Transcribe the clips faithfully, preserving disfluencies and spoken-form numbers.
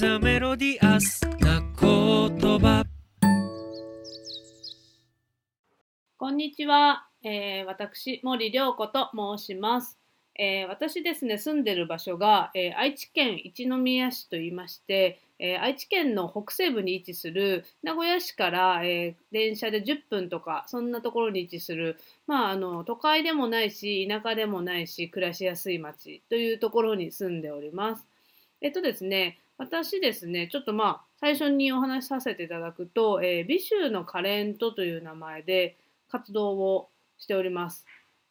ザメロディアスな言葉。こんにちは、えー、私森涼子と申します。えー、私ですね、住んでる場所が、えー、愛知県一宮市といいまして、えー、愛知県の北西部に位置する名古屋市から、えー、電車でじゅっぷんとかそんなところに位置する、まあ、あの都会でもないし田舎でもないし暮らしやすい町というところに住んでおります。えっとですね、私ですね、ちょっとまあ最初にお話しさせていただくと、えー、美酒のカレントという名前で活動をしております。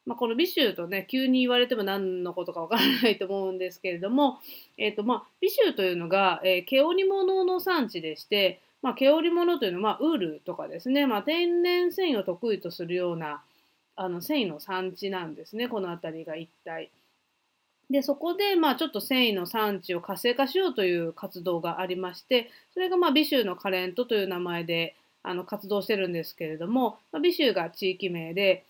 まあ、この美酒とね、急に言われても何のことかわからないと思うんですけれども、えーとまあ、美酒というのが、えー、毛織物の産地でして、まあ、毛織物というのは、まあ、ウールとかですね、まあ、天然繊維を得意とするようなあの繊維の産地なんですね、この辺りが一体。で、そこで、まあ、ちょっと繊維の産地を活性化しようという活動がありまして、それが、まあ、美酒のカレントという名前であの活動してるんですけれども、まあ、美酒が地域名で、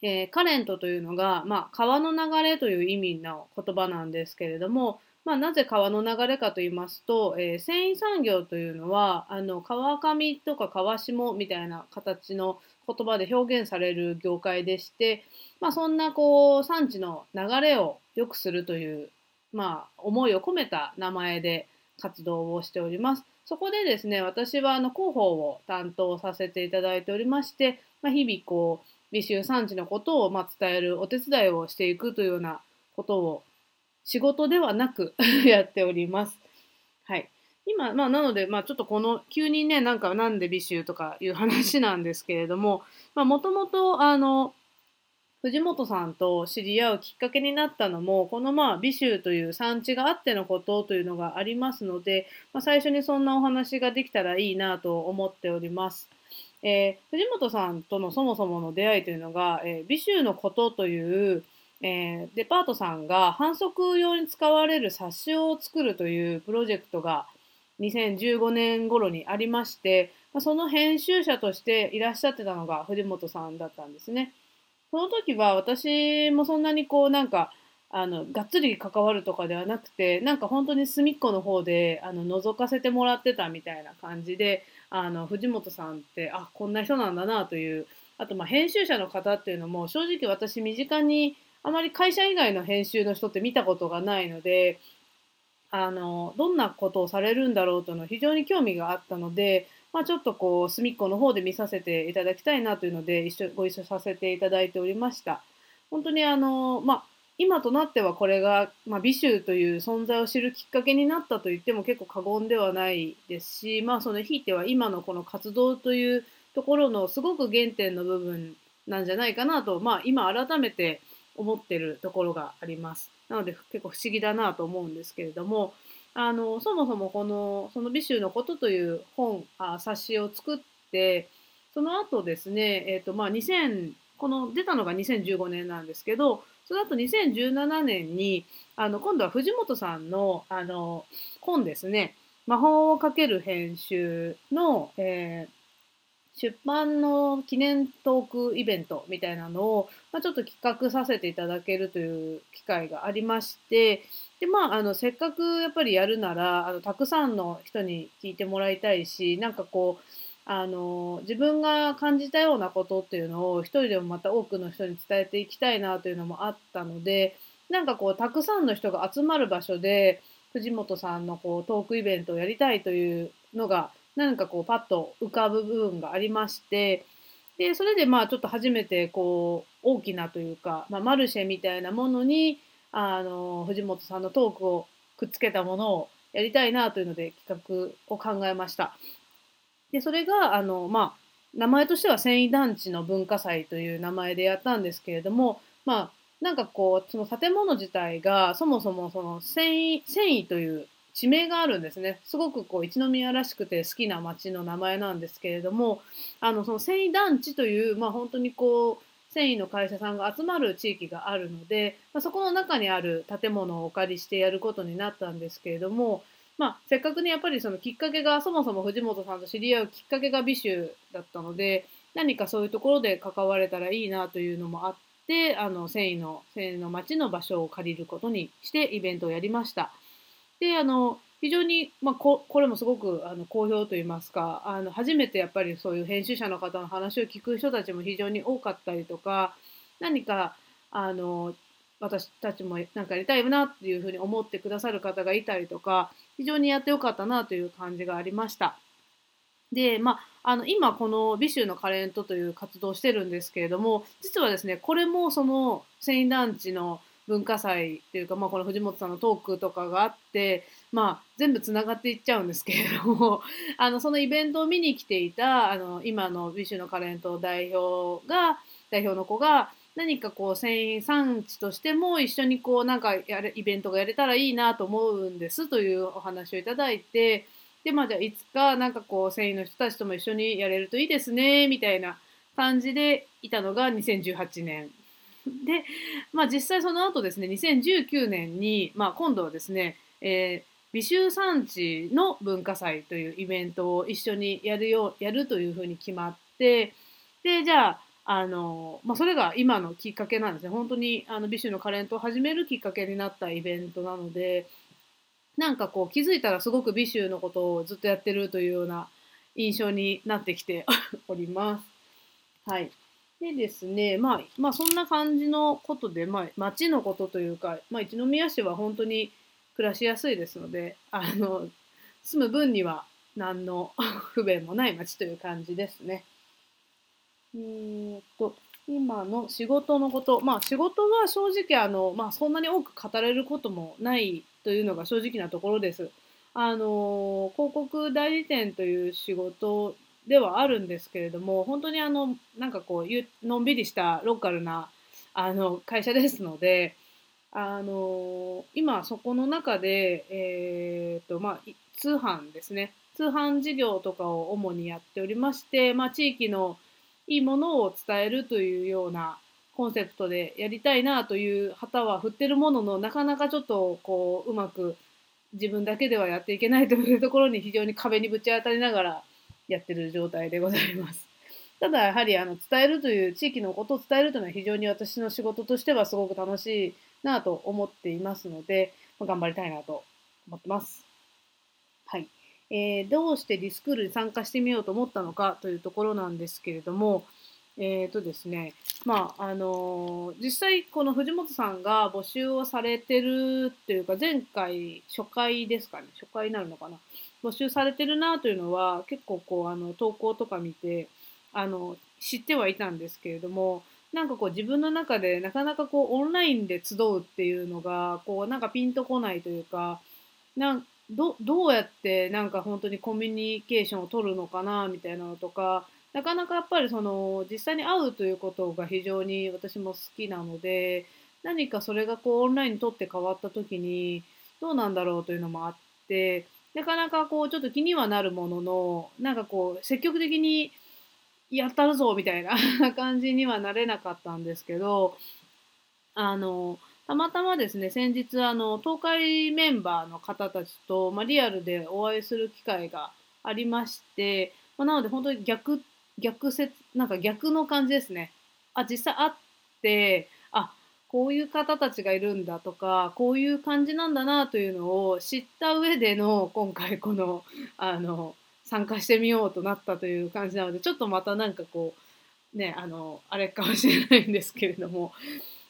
えー、カレントというのが、まあ、川の流れという意味の言葉なんですけれども、まあ、なぜ川の流れかと言いますと、えー、繊維産業というのはあの川上とか川下みたいな形の言葉で表現される業界でして、まあ、そんなこう産地の流れを良くするという、まあ、思いを込めた名前で活動をしております。そこでですね、私はあの広報を担当させていただいておりまして、まあ、日々こう美酒産地のことをまあ伝えるお手伝いをしていくというようなことを仕事ではなくやっております。はい。今、まあ、なので、まあ、ちょっとこの急にね、なんかなんで美酒とかいう話なんですけれども、もともとあの藤本さんと知り合うきっかけになったのも、このまあ美酒という産地があってのことというのがありますので、まあ、最初にそんなお話ができたらいいなと思っております。えー、藤本さんとのそもそもの出会いというのが、えー、美酒のことという、えー、デパートさんが販促用に使われる冊子を作るというプロジェクトがにせんじゅうごねん頃にありまして、まあ、その編集者としていらっしゃってたのが藤本さんだったんですね。その時は私もそんなにこうなんかあのがっつり関わるとかではなくて、なんか本当に隅っこの方であの覗かせてもらってたみたいな感じで、あの藤本さんってあこんな人なんだなという、あとまあ編集者の方っていうのも正直私身近にあまり会社以外の編集の人って見たことがないので、あのどんなことをされるんだろうというの非常に興味があったので、まあ、ちょっとこう隅っこの方で見させていただきたいなというので一緒ご一緒させていただいておりました。本当にあのまあ今となってはこれが、まあ、美酒という存在を知るきっかけになったと言っても結構過言ではないですし、まあそのひいては今のこの活動というところのすごく原点の部分なんじゃないかなと、まあ今改めて思ってるところがあります。なので結構不思議だなと思うんですけれども、あのそもそもこのその美酒のことという本あ冊子を作って、その後ですね、えっとまあにせんこの出たのがにせんじゅうごねんなんですけど、その後にせんじゅうななねんにあの今度は藤本さんのあの本ですね、魔法をかける編集の、えー、出版の記念トークイベントみたいなのを、まあ、ちょっと企画させていただけるという機会がありまして、で、まあ、あのせっかくやっぱりやるならあのたくさんの人に聞いてもらいたいし、なんかこうあの自分が感じたようなことっていうのを一人でもまた多くの人に伝えていきたいなというのもあったので、なんかこうたくさんの人が集まる場所で藤本さんのこうトークイベントをやりたいというのがなんかこうパッと浮かぶ部分がありまして、でそれでまあちょっと初めてこう大きなというか、まあ、マルシェみたいなものにあの藤本さんのトークをくっつけたものをやりたいなというので企画を考えました。でそれがあの、まあ、名前としては繊維団地の文化祭という名前でやったんですけれども、まあ、なんかこうその建物自体がそもそもその繊維、繊維という地名があるんですね。すごくこう一宮らしくて好きな町の名前なんですけれども、あのその繊維団地という、まあ、本当にこう繊維の会社さんが集まる地域があるので、まあ、そこの中にある建物をお借りしてやることになったんですけれども、まあ、せっかくねやっぱりそのきっかけがそもそも藤本さんと知り合うきっかけが美酒だったので、何かそういうところで関われたらいいなというのもあって、あの繊維の繊維の町の場所を借りることにしてイベントをやりました。であの非常に、まあ、こ, これもすごくあの好評といいますか、あの初めてやっぱりそういう編集者の方の話を聞く人たちも非常に多かったりとか、何かあの私たちも何かやりたいなっていうふうに思ってくださる方がいたりとか、非常にやってよかったなという感じがありました。で、まあ、あの今この美州のカレントという活動をしてるんですけれども、実はですね、これもその繊維団地の文化祭というか、まあ、この藤本さんのトークとかがあって、まあ、全部つながっていっちゃうんですけれどもあのそのイベントを見に来ていたあの今の美酒のカレント代表が代表の子が何かこう繊維産地としても一緒にこうなんかやれイベントがやれたらいいなと思うんですというお話をいただいて、で、まあ、じゃあいつかなんかこう繊維の人たちとも一緒にやれるといいですねみたいな感じでいたのがにせんじゅうはちねんで、まあ、実際その後ですね、にせんじゅうきゅうねんに、まあ、今度はですね、えー、美州産地の文化祭というイベントを一緒にやるよう、やるというふうに決まって、で、じゃあ、あの、まあ、それが今のきっかけなんですね。本当にあの美州のカレントを始めるきっかけになったイベントなので、なんかこう気づいたらすごく美州のことをずっとやってるというような印象になってきております。はい。でですね、まあ、まあそんな感じのことで、まあ、町のことというか、まあ、一宮市は本当に暮らしやすいですので、あの住む分には何の不便もない町という感じですね。えー、っと今の仕事のこと、まあ、仕事は正直あの、まあ、そんなに多く語れることもないというのが正直なところです。あの広告代理店という仕事ではあるんですけれども、本当にあのなんかこうのんびりしたローカルなあの会社ですので、あの今そこの中で、えーとまあ、通販ですね、通販事業とかを主にやっておりまして、まあ、地域のいいものを伝えるというようなコンセプトでやりたいなという旗は振ってるものの、なかなかちょっとこううまく自分だけではやっていけないというところに非常に壁にぶち当たりながらやってる状態でございます。ただやはりあの伝えるという地域のことを伝えるというのは非常に私の仕事としてはすごく楽しいなと思っていますので、まあ、頑張りたいなと思ってます。はい、えー、どうしてディスクールに参加してみようと思ったのかというところなんですけれども、えーとですね、まああのー、実際この藤本さんが募集をされてるというか、前回初回ですかね、初回になるのかな、募集されてるなというのは結構こうあの投稿とか見てあの知ってはいたんですけれども、なんかこう自分の中でなかなかこうオンラインで集うっていうのがこうなんかピンとこないというか、なん ど, どうやってなんか本当にコミュニケーションを取るのかなみたいなのとか、なかなかやっぱりその実際に会うということが非常に私も好きなので、何かそれがこうオンラインにとって変わった時にどうなんだろうというのもあって、なかなかこうちょっと気にはなるものの、なんかこう積極的にやったるぞみたいな感じにはなれなかったんですけど、あのたまたまですね、先日あの東海メンバーの方たちと、まあ、リアルでお会いする機会がありまして、まあ、なので本当に逆って逆説なんか逆の感じですね。あ、実際会って、あ、こういう方たちがいるんだとか、こういう感じなんだなというのを知った上での今回このあの参加してみようとなったという感じなので、ちょっとまたなんかこうね、あのあれかもしれないんですけれども、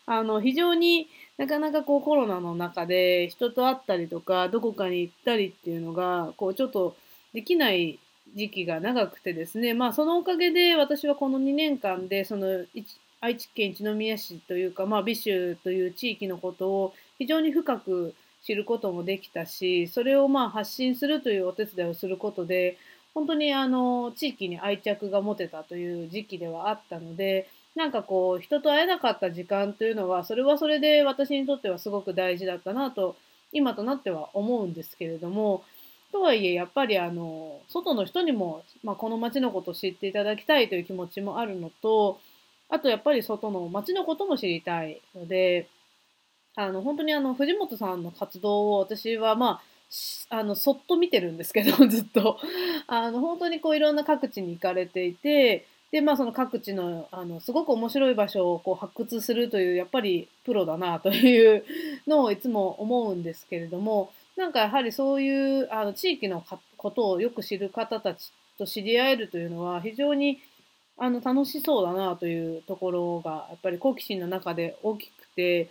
あの非常になかなかこうコロナの中で人と会ったりとかどこかに行ったりっていうのがこうちょっとできない時期が長くてですね、まあ、そのおかげで私はこのにねんかんでその愛知県一宮市というか、まあ、美州という地域のことを非常に深く知ることもできたし、それをまあ発信するというお手伝いをすることで本当にあの地域に愛着が持てたという時期ではあったので、なんかこう人と会えなかった時間というのはそれはそれで私にとってはすごく大事だったなと今となっては思うんですけれども、とはいえやっぱりあの外の人にも、まあ、この町のことを知っていただきたいという気持ちもあるのと、あとやっぱり外の町のことも知りたいので、あの本当にあの藤本さんの活動を私は、まあ、あのそっと見てるんですけどずっとあの本当にこういろんな各地に行かれていて、で、まあ、その各地 の, あのすごく面白い場所をこう発掘するというやっぱりプロだなというのをいつも思うんですけれども、なんかやはりそういうあの地域のことをよく知る方たちと知り合えるというのは非常にあの楽しそうだなというところがやっぱり好奇心の中で大きくて、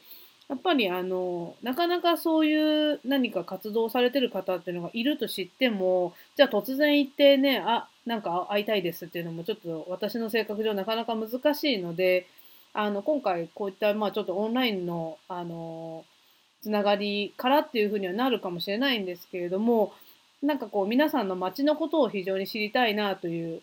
やっぱりあのなかなかそういう何か活動されてる方っていうのがいると知っても、じゃあ突然行ってね、あ、なんか会いたいですっていうのもちょっと私の性格上なかなか難しいので、あの今回こういったまあちょっとオンラインのあのつながりからっていうふうにはなるかもしれないんですけれども、なんかこう皆さんの街のことを非常に知りたいなという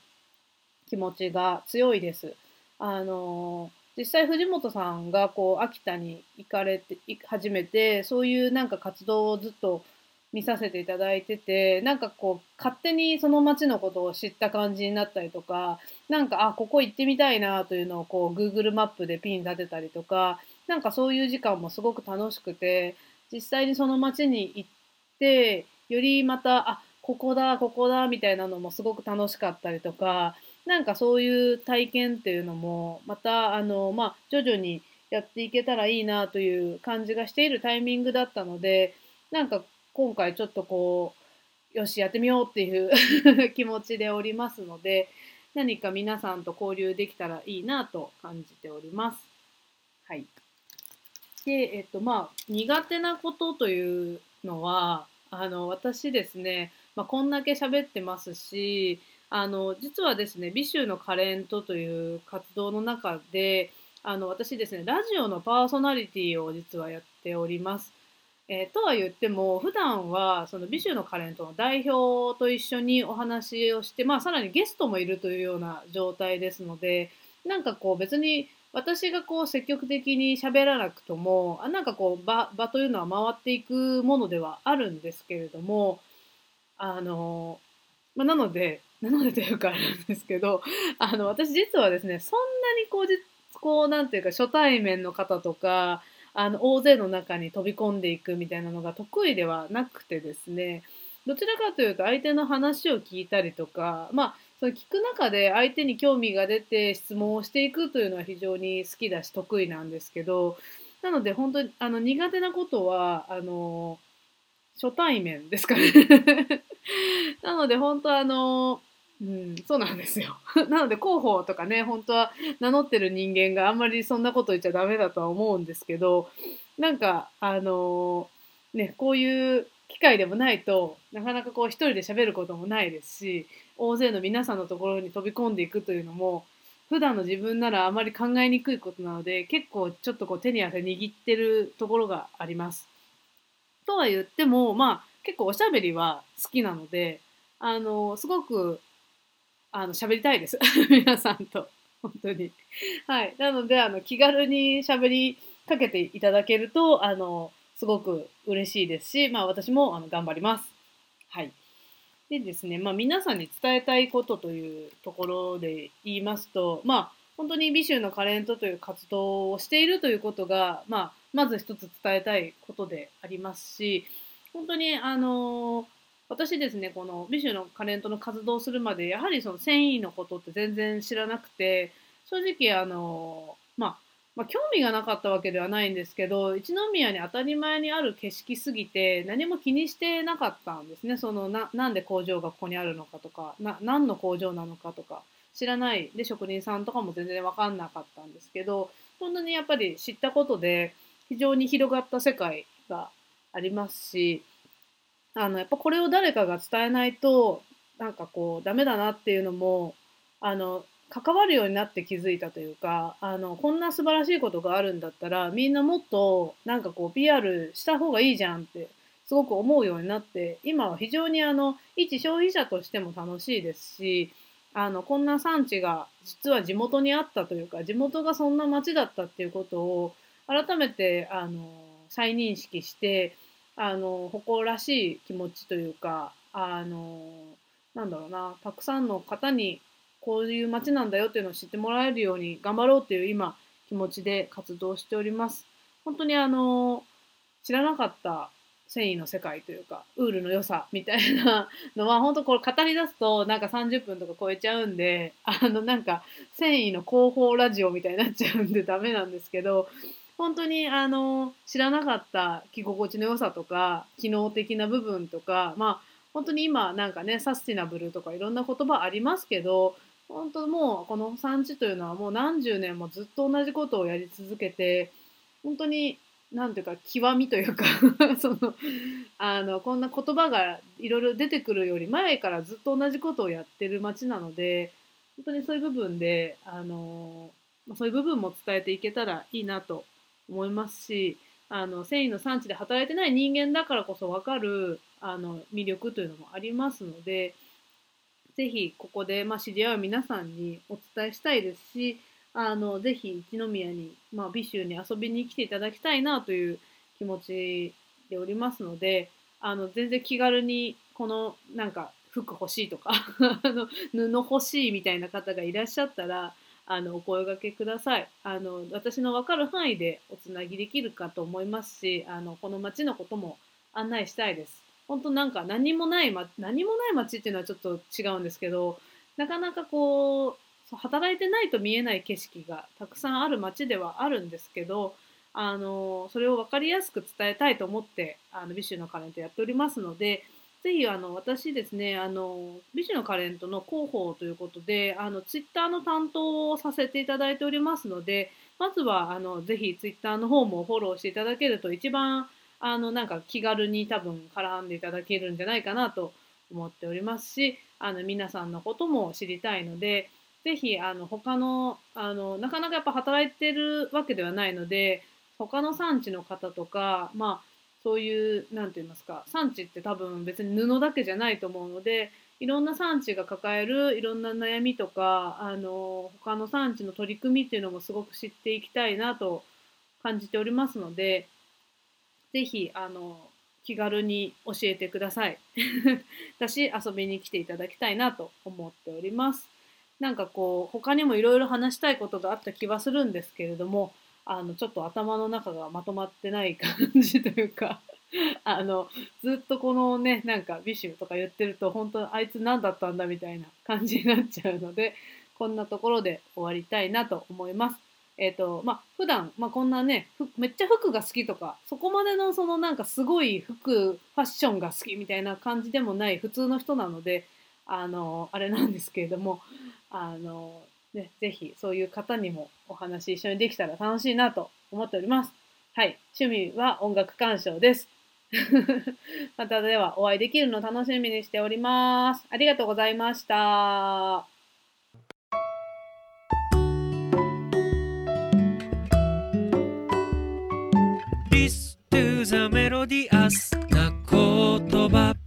気持ちが強いです。あの実際藤本さんがこう秋田に行かれて始めて、そういうなんか活動をずっと見させていただいてて、なんかこう勝手にその街のことを知った感じになったりとか、なんかあここ行ってみたいなというのをこう Google マップでピン立てたりとか、なんかそういう時間もすごく楽しくて、実際にその街に行ってよりまたあここだここだみたいなのもすごく楽しかったりとか、なんかそういう体験っていうのもまたあのまあ徐々にやっていけたらいいなという感じがしているタイミングだったので、なんか今回ちょっとこうよしやってみようっていう気持ちでおりますので、何か皆さんと交流できたらいいなと感じております。はい。で、えっとまあ苦手なことというのはあの私ですね、まあ、こんだけ喋ってますし。あの実はですね、美酒のカレントという活動の中であの私ですね、ラジオのパーソナリティを実はやっております。えー、とは言っても普段はその美酒のカレントの代表と一緒にお話をして、まあ、さらにゲストもいるというような状態ですので、なんかこう別に私がこう積極的に喋らなくともなんかこう 場, 場というのは回っていくものではあるんですけれども、あの、まあ、なのでなのでというかあれなんですけど、あの私実はですね、そんなにこうじこうなんていうか初対面の方とかあの大勢の中に飛び込んでいくみたいなのが得意ではなくてですね、どちらかというと相手の話を聞いたりとか、まあその聞く中で相手に興味が出て質問をしていくというのは非常に好きだし得意なんですけど、なので本当にあの苦手なことはあの初対面ですかねなので本当あのうん、そうなんですよなので広報とかね、本当は名乗ってる人間があんまりそんなこと言っちゃダメだとは思うんですけど、なんかあのー、ね、こういう機会でもないとなかなかこう一人で喋ることもないですし、大勢の皆さんのところに飛び込んでいくというのも普段の自分ならあまり考えにくいことなので、結構ちょっとこう手に汗握ってるところがあります。とは言ってもまあ結構おしゃべりは好きなので、あのー、すごくあの喋りたいです皆さんと本当にはいなのであの気軽に喋りかけていただけるとあのすごく嬉しいですし、まあ私もあの頑張ります。はいでですね、まあ皆さんに伝えたいことというところで言いますと、まあ本当に美酒のカレントという活動をしているということが、まあまず一つ伝えたいことでありますし、本当にあのー私ですね、この美酒のカレントの活動をするまでやはりその繊維のことって全然知らなくて、正直あの、まあ、まあ興味がなかったわけではないんですけど、一宮に当たり前にある景色すぎて何も気にしてなかったんですね。その な, なんで工場がここにあるのかとか、な何の工場なのかとか知らないで、職人さんとかも全然分かんなかったんですけど、本当にやっぱり知ったことで非常に広がった世界がありますし、あのやっぱこれを誰かが伝えないとなんかこうダメだなっていうのもあの関わるようになって気づいたというか、あのこんな素晴らしいことがあるんだったらみんなもっとなんかこう ピーアール した方がいいじゃんってすごく思うようになって、今は非常にあの一消費者としても楽しいですし、あのこんな産地が実は地元にあったというか、地元がそんな町だったっていうことを改めてあの再認識して、あの誇らしい気持ちというか、あのなんだろうな、たくさんの方にこういう街なんだよっていうのを知ってもらえるように頑張ろうっていう今気持ちで活動しております。本当にあの知らなかった繊維の世界というか、ウールの良さみたいなのは本当これ語り出すとなんかさんじゅっぷんとか超えちゃうんで、あのなんか繊維の広報ラジオみたいになっちゃうんでダメなんですけど、本当にあの知らなかった着心地の良さとか機能的な部分とか、まあ本当に今なんかねサスティナブルとかいろんな言葉ありますけど、本当もうこの産地というのはもう何十年もずっと同じことをやり続けて、本当になんていうか極みというかそのあのこんな言葉がいろいろ出てくるより前からずっと同じことをやってる町なので、本当にそういう部分であのそういう部分も伝えていけたらいいなと思いますし、あの繊維の産地で働いてない人間だからこそ分かるあの魅力というのもありますので、ぜひここで、まあ、知り合う皆さんにお伝えしたいですし、あのぜひ一宮に、まあ、美州に遊びに来ていただきたいなという気持ちでおりますので、あの全然気軽にこのなんか服欲しいとかあの布欲しいみたいな方がいらっしゃったらあのお声掛けください。あの私の分かる範囲でおつなぎできるかと思いますし、あのこの町のことも案内したいです。本当なんか何もない、ま、何もない町っていうのはちょっと違うんですけど、なかなかこう働いてないと見えない景色がたくさんある町ではあるんですけど、あのそれを分かりやすく伝えたいと思ってあの美酒のカレントやっておりますので、ぜひあの私ですね、あの美酒のカレントの広報ということであのツイッターの担当をさせていただいておりますので、まずはあのぜひツイッターの方もフォローしていただけると一番あのなんか気軽に多分絡んでいただけるんじゃないかなと思っておりますし、あの皆さんのことも知りたいので、ぜひあの他のあのなかなかやっぱ働いてるわけではないので、他の産地の方とか、まあそういうなんて言いますか、産地って多分別に布だけじゃないと思うので、いろんな産地が抱えるいろんな悩みとか、あの他の産地の取り組みっていうのもすごく知っていきたいなと感じておりますので、ぜひあの気軽に教えてください。私遊びに来ていただきたいなと思っております。なんかこう他にもいろいろ話したいことがあった気はするんですけれども、あのちょっと頭の中がまとまってない感じというかあのずっとこのねなんか美酒とか言ってると本当あいつ何だったんだみたいな感じになっちゃうので、こんなところで終わりたいなと思います。えっとまあ普段、まあ、こんなねめっちゃ服が好きとかそこまでのそのなんかすごい服ファッションが好きみたいな感じでもない普通の人なので、あのあれなんですけれども、あの、ね、ぜひそういう方にもお話一緒にできたら楽しいなと思っております。はい、趣味は音楽鑑賞です。またではお会いできるのを楽しみにしております。ありがとうございました。Listen to the melodious な言葉